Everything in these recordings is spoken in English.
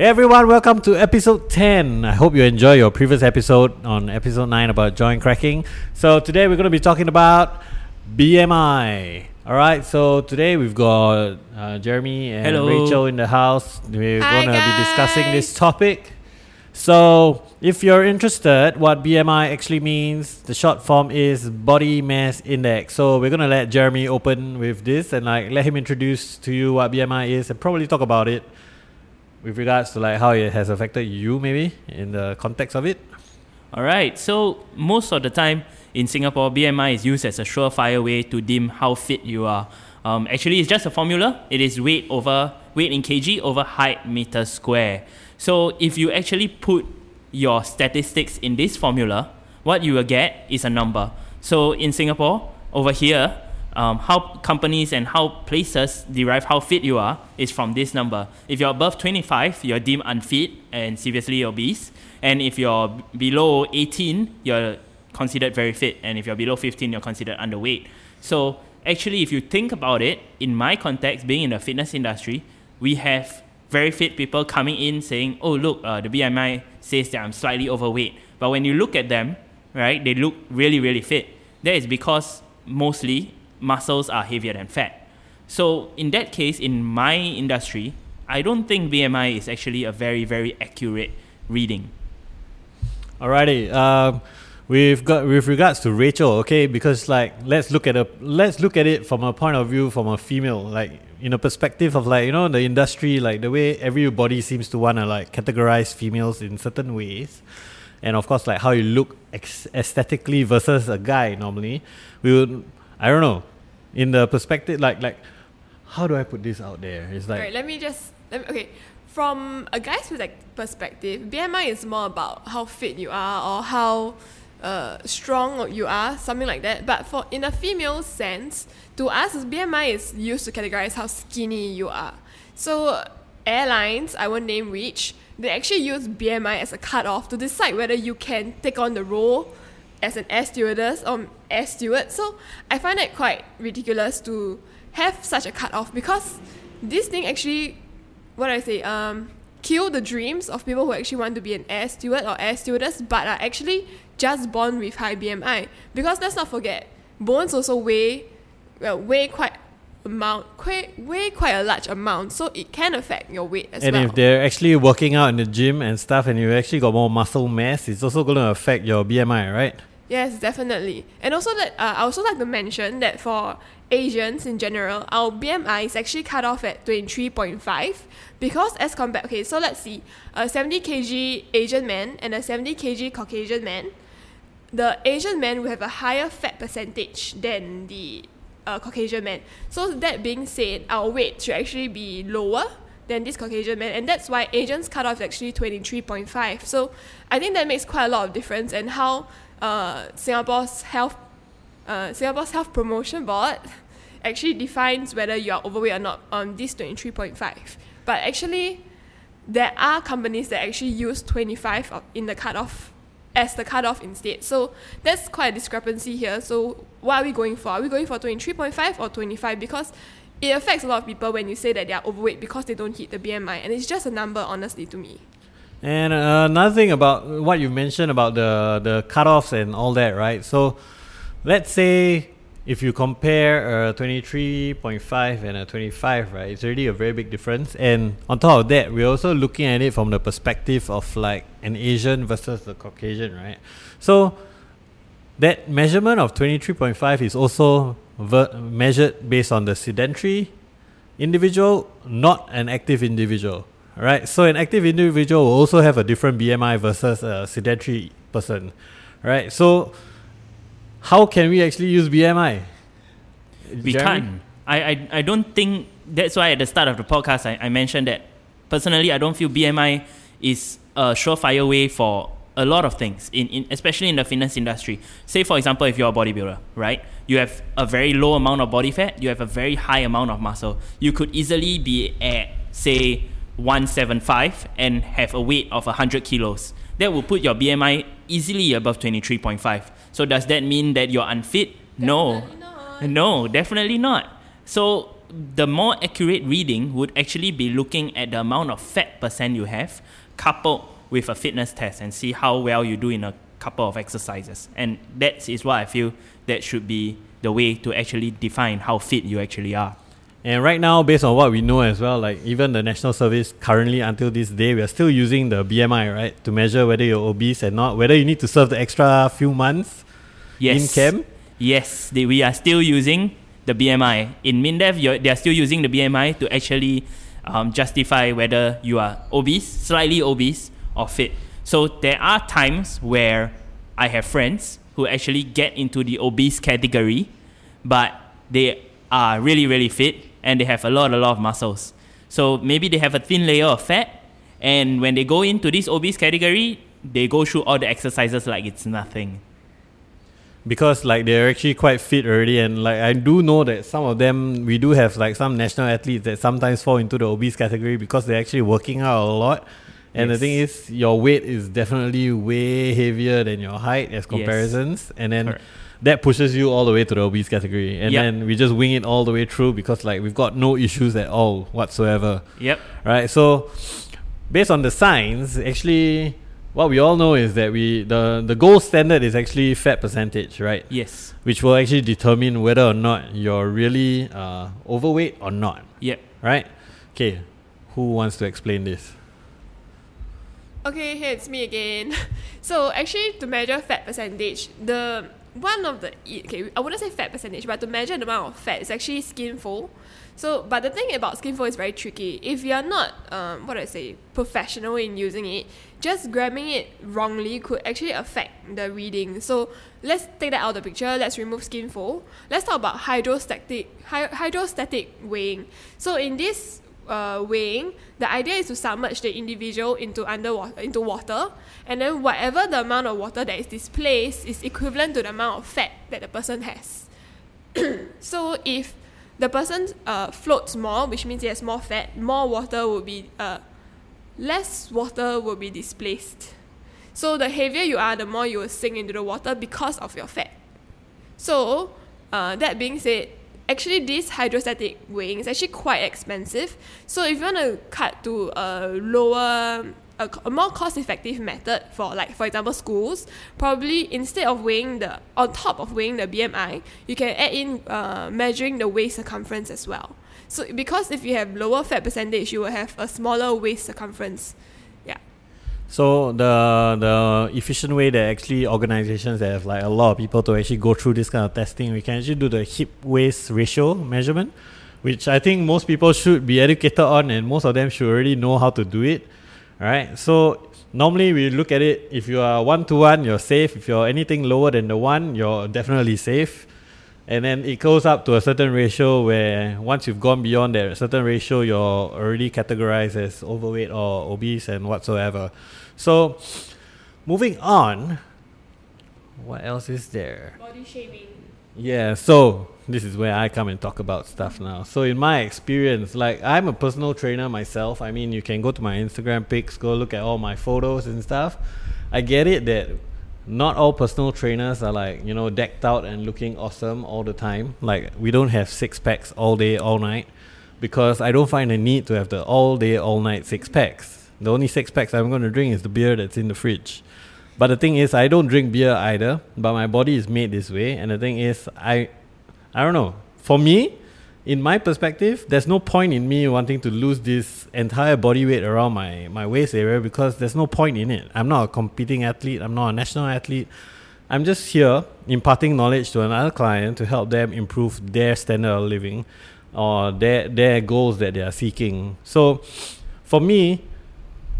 Hey everyone, welcome to episode 10. I hope you enjoy your previous episode on episode 9 about joint cracking. So today we're going to be talking about BMI. Alright, so today we've got Jeremy and Hello. Rachel in the house. We're going to be discussing this topic. So if you're interested, what BMI actually means, the short form is Body Mass Index. So we're going to let Jeremy open with this and let him introduce to you what BMI is and probably talk about it. With regards to how it has affected you, maybe in the context of it. All right. So most of the time in Singapore, BMI is used as a surefire way to deem how fit you are. Actually, it's just a formula. It is weight in kg over height meter square. So if you actually put your statistics in this formula, what you will get is a number. So in Singapore, over here, how companies and how places derive how fit you are is from this number. If you're above 25, you're deemed unfit and seriously obese. And if you're below 18, you're considered very fit. And if you're below 15, you're considered underweight. So actually, if you think about it, in my context, being in the fitness industry, we have very fit people coming in saying, oh, look, the BMI says that I'm slightly overweight. But when you look at them, right, they look really, really fit. That is because mostly muscles are heavier than fat. So in that case, in my industry, I don't think BMI is actually a very, very accurate reading. Alrighty, we've got with regards to Rachel, okay, because let's look at it from a point of view from a female, in a perspective of the industry, the way everybody seems to want to categorize females in certain ways. And of course, how you look aesthetically versus a guy normally. We would, I don't know, in the perspective, how do I put this out there? It's like... Alright, okay, from a guy's perspective, BMI is more about how fit you are or how strong you are, something like that. But in a female sense, to us, BMI is used to categorize how skinny you are. So airlines, I won't name which, they actually use BMI as a cutoff to decide whether you can take on the role as an air stewardess or air steward. So I find it quite ridiculous to have such a cut-off, because this thing actually, kill the dreams of people who actually want to be an air steward or air stewardess but are actually just born with high BMI. Because let's not forget, bones also weigh quite a large amount, so it can affect your weight as well. And if they're actually working out in the gym and stuff and you actually got more muscle mass, it's also going to affect your BMI, right? Yes, definitely. And also I also like to mention that for Asians in general, our BMI is actually cut off at 23.5, because as compared, okay, so let's see, a 70 kg Asian man and a 70 kg Caucasian man, the Asian man will have a higher fat percentage than the Caucasian man. So that being said, our weight should actually be lower than this Caucasian man, and that's why Asians cut off actually 23.5. So I think that makes quite a lot of difference, and how Singapore's Health Promotion Board actually defines whether you are overweight or not on this 23.5. But actually, there are companies that actually use 25 in the cutoff as the cutoff instead. So that's quite a discrepancy here. So what are we going for? Are we going for 23.5 or 25? Because it affects a lot of people when you say that they are overweight because they don't hit the BMI. And it's just a number, honestly, to me. And another thing about what you mentioned about the cutoffs and all that, right? So let's say if you compare a 23.5 and a 25, right? It's already a very big difference. And on top of that, we're also looking at it from the perspective of an Asian versus the Caucasian, right? So that measurement of 23.5 is also measured based on the sedentary individual, not an active individual, right? So an active individual will also have a different BMI versus a sedentary person, right? So how can we actually use BMI? We can't. I don't think, that's why at the start of the podcast I mentioned that personally I don't feel BMI is a surefire way for a lot of things, especially in the fitness industry. Say for example, if you're a bodybuilder, right? You have a very low amount of body fat, you have a very high amount of muscle. You could easily be at, say, 175 and have a weight of 100 kilos. That will put your BMI easily above 23.5. So does that mean that you're unfit? Definitely no, definitely not. So the more accurate reading would actually be looking at the amount of fat percent you have coupled with a fitness test and see how well you do in a couple of exercises. And that is what I feel that should be the way to actually define how fit you actually are. And right now, based on what we know as well, like even the National Service currently until this day, we are still using the BMI, right, to measure whether you're obese or not, whether you need to serve the extra few months in camp. Yes, we are still using the BMI. In MINDEF, they are still using the BMI to actually justify whether you are obese, slightly obese, or fit. So there are times where I have friends who actually get into the obese category, but they are really, really fit, and they have a lot of muscles. So maybe they have a thin layer of fat, and when they go into this obese category, they go through all the exercises like it's nothing. Because like they're actually quite fit already, and like I do know that some of them, we do have like some national athletes that sometimes fall into the obese category because they're actually working out a lot. And the thing is, your weight is definitely way heavier than your height as comparisons. And then that pushes you all the way to the obese category. And then we just wing it all the way through because like we've got no issues at all whatsoever. Right. So based on the science, actually what we all know is that the gold standard is actually fat percentage, right? Yes. Which will actually determine whether or not you're really overweight or not. Yep. Right? Okay. Who wants to explain this? Okay, here it's me again. So actually, to measure fat percentage, I wouldn't say fat percentage, but to measure the amount of fat, it's actually skin fold. So, but the thing about skin fold is very tricky. If you are not, professional in using it, just grabbing it wrongly could actually affect the reading. So let's take that out of the picture. Let's remove skin fold. Let's talk about hydrostatic weighing. So in this weighing, the idea is to submerge the individual into water, and then whatever the amount of water that is displaced is equivalent to the amount of fat that the person has. So if the person floats more, which means he has more fat, less water will be displaced. So the heavier you are, the more you will sink into the water because of your fat. So that being said, actually, this hydrostatic weighing is actually quite expensive. So if you want to cut to a more cost-effective method for example, schools, probably instead of weighing the BMI, you can add in measuring the waist circumference as well. So because if you have lower fat percentage, you will have a smaller waist circumference. So the efficient way that actually organizations that have like a lot of people to actually go through this kind of testing, we can actually do the hip-waist ratio measurement, which I think most people should be educated on, and most of them should already know how to do it. All right. So normally we look at it, if you are 1 to 1, you're safe. If you're anything lower than the 1, you're definitely safe. And then it goes up to a certain ratio where once you've gone beyond that certain ratio, you're already categorized as overweight or obese and whatsoever. So moving on, what else is there? Body shaming. Yeah, so this is where I come and talk about stuff now. So in my experience, like I'm a personal trainer myself. I mean, you can go to my Instagram pics, go look at all my photos and stuff. I get it that not all personal trainers are like, you know, decked out and looking awesome all the time. Like we don't have six packs all day, all night, because I don't find a need to have the all day, all night six packs. The only six packs I'm going to drink is the beer that's in the fridge. But the thing is, I don't drink beer either, but my body is made this way. And the thing is, I don't know. For me, in my perspective, there's no point in me wanting to lose this entire body weight around my waist area, because there's no point in it. I'm not a competing athlete. I'm not a national athlete. I'm just here imparting knowledge to another client to help them improve their standard of living or their goals that they are seeking. So for me,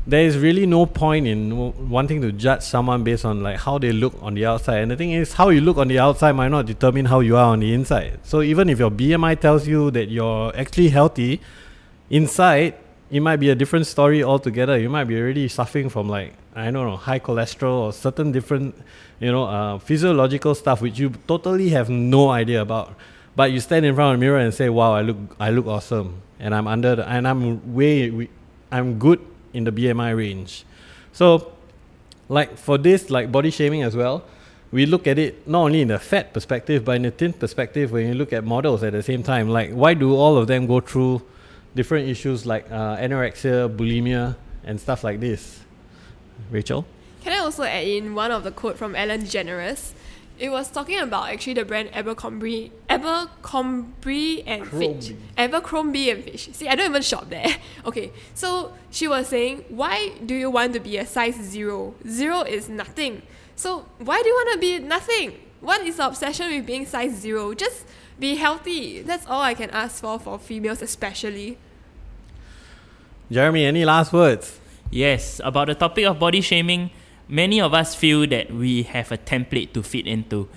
there is really no point in wanting to judge someone based on like how they look on the outside. And the thing is, how you look on the outside might not determine how you are on the inside. So even if your BMI tells you that you're actually healthy, inside it might be a different story altogether. You might be already suffering from like, I don't know, high cholesterol or certain different, physiological stuff which you totally have no idea about. But you stand in front of the mirror and say, wow, I look awesome, and I'm good in the BMI range. So like for this, like body shaming as well, we look at it not only in a fat perspective, but in a thin perspective when you look at models at the same time. Like, why do all of them go through different issues like anorexia, bulimia, and stuff like this? Rachel? Can I also add in one of the quote from Ellen DeGeneres? It was talking about actually the brand Abercrombie and Fitch. See, I don't even shop there. Okay, so she was saying, why do you want to be a size 0? 0 is nothing. So why do you want to be nothing? What is the obsession with being size 0? Just be healthy. That's all I can ask for females especially. Jeremy, any last words? Yes, about the topic of body shaming, many of us feel that we have a template to fit into.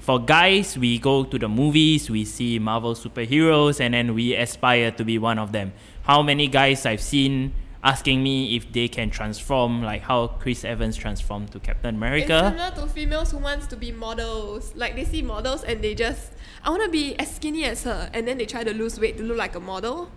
For guys, we go to the movies, we see Marvel superheroes, and then we aspire to be one of them. How many guys I've seen asking me if they can transform, like how Chris Evans transformed to Captain America. It's similar to females who wants to be models. Like, they see models and they just, I want to be as skinny as her. And then they try to lose weight to look like a model.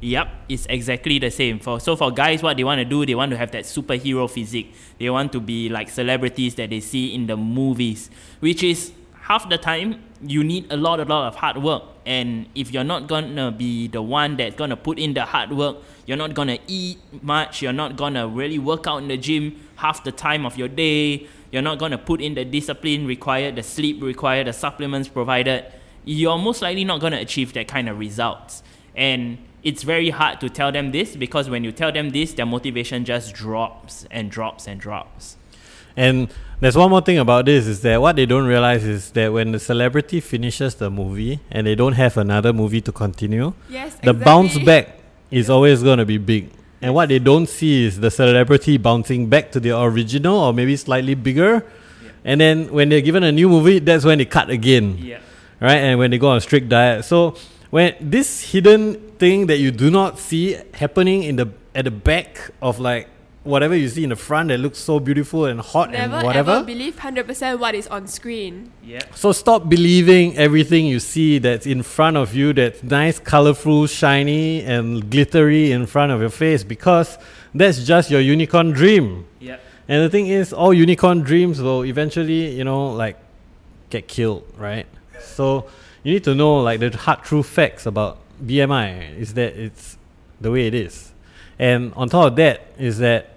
Yep, it's exactly the same. For guys, what they want to do, they want to have that superhero physique. They want to be like celebrities that they see in the movies, which is half the time you need a lot of hard work. And if you're not going to be the one that's going to put in the hard work, you're not going to eat much, you're not going to really work out in the gym half the time of your day, you're not going to put in the discipline required, the sleep required, the supplements provided, you're most likely not going to achieve that kind of results. And it's very hard to tell them this, because when you tell them this, their motivation just drops and drops and drops. And there's one more thing about this, is that what they don't realize is that when the celebrity finishes the movie and they don't have another movie to continue, yes, the bounce back is always going to be big. And what they don't see is the celebrity bouncing back to the original or maybe slightly bigger. Yeah. And then when they're given a new movie, that's when they cut again. Yeah. Right? And when they go on a strict diet. So when this hidden thing that you do not see happening at the back of like whatever you see in the front that looks so beautiful and hot, never, and whatever. Never believe 100% what is on screen. Yeah. So stop believing everything you see that's in front of you, that's nice, colourful, shiny and glittery in front of your face, because that's just your unicorn dream. Yeah. And the thing is, all unicorn dreams will eventually, get killed, right? So you need to know like the hard true facts about BMI is that it's the way it is. And on top of that is that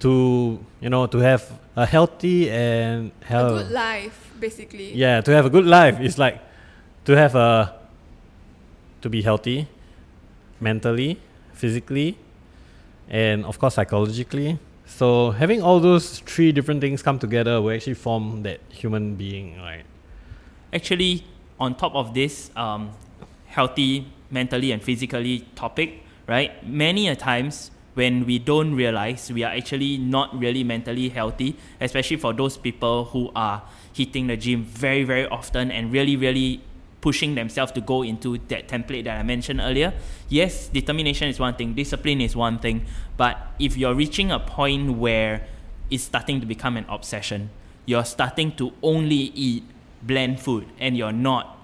to have a healthy and a good life, basically. Yeah, to have a good life is like to be healthy mentally, physically, and of course psychologically. So having all those three different things come together will actually form that human being, right? Actually, on top of this healthy mentally and physically topic, right? Many a times when we don't realize we are actually not really mentally healthy, especially for those people who are hitting the gym very, very often and really, really pushing themselves to go into that template that I mentioned earlier. Yes, determination is one thing, discipline is one thing, but if you're reaching a point where it's starting to become an obsession, you're starting to only eat bland food and you're not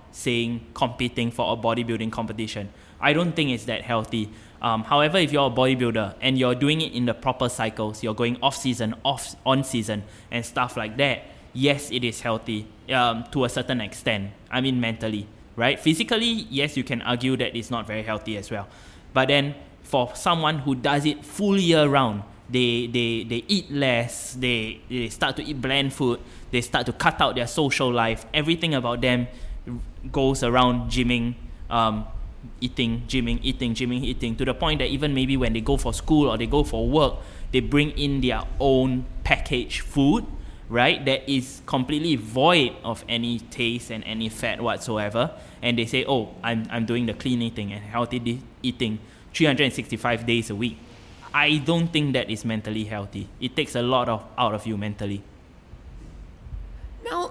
competing for a bodybuilding competition, I don't think it's that healthy. However, if you're a bodybuilder and you're doing it in the proper cycles, you're going off-season, on-season, and stuff like that, yes, it is healthy to a certain extent. I mean mentally, right? Physically, yes, you can argue that it's not very healthy as well. But then for someone who does it full year round, they eat less, they start to eat bland food, they start to cut out their social life, everything about them goes around gymming, eating, to the point that even maybe when they go for school or they go for work, they bring in their own packaged food, right? That is completely void of any taste and any fat whatsoever. And they say, oh, I'm doing the clean eating and healthy eating 365 days a week. I don't think that is mentally healthy. It takes a lot out of you mentally.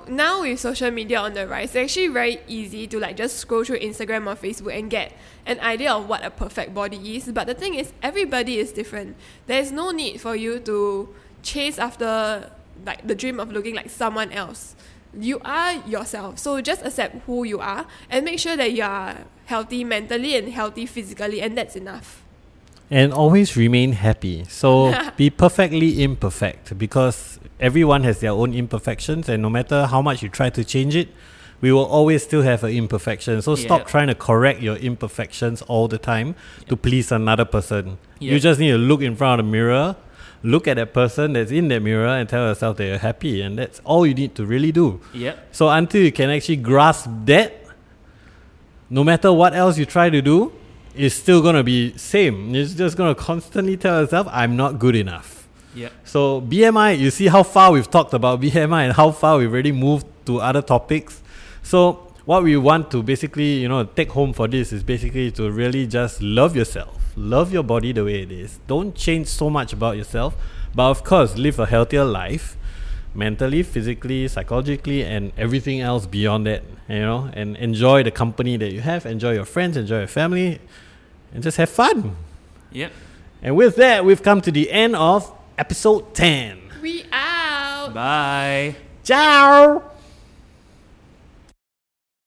Now with social media on the rise, it's actually very easy to just scroll through Instagram or Facebook and get an idea of what a perfect body is. But the thing is, everybody is different. There's no need for you to chase after the dream of looking like someone else. You are yourself. So just accept who you are and make sure that you are healthy mentally and healthy physically, and that's enough. And always remain happy. So be perfectly imperfect, because everyone has their own imperfections, and no matter how much you try to change it, we will always still have an imperfection. So stop trying to correct your imperfections all the time to please another person. You just need to look in front of the mirror, look at that person that's in that mirror, and tell yourself that you're happy. And that's all you need to really do. So until you can actually grasp that, no matter what else you try to do, it's still going to be same. It's just going to constantly tell yourself, I'm not good enough. So BMI, you see how far we've talked about BMI and how far we've already moved to other topics. So what we want to basically, you know, take home for this is basically to really just love yourself. Love your body the way it is. Don't change so much about yourself. But of course, live a healthier life. Mentally, physically, psychologically, and everything else beyond that, you know, and enjoy the company that you have, enjoy your friends, enjoy your family, and just have fun. And with that, we've come to the end of episode 10. We out. Bye. Ciao.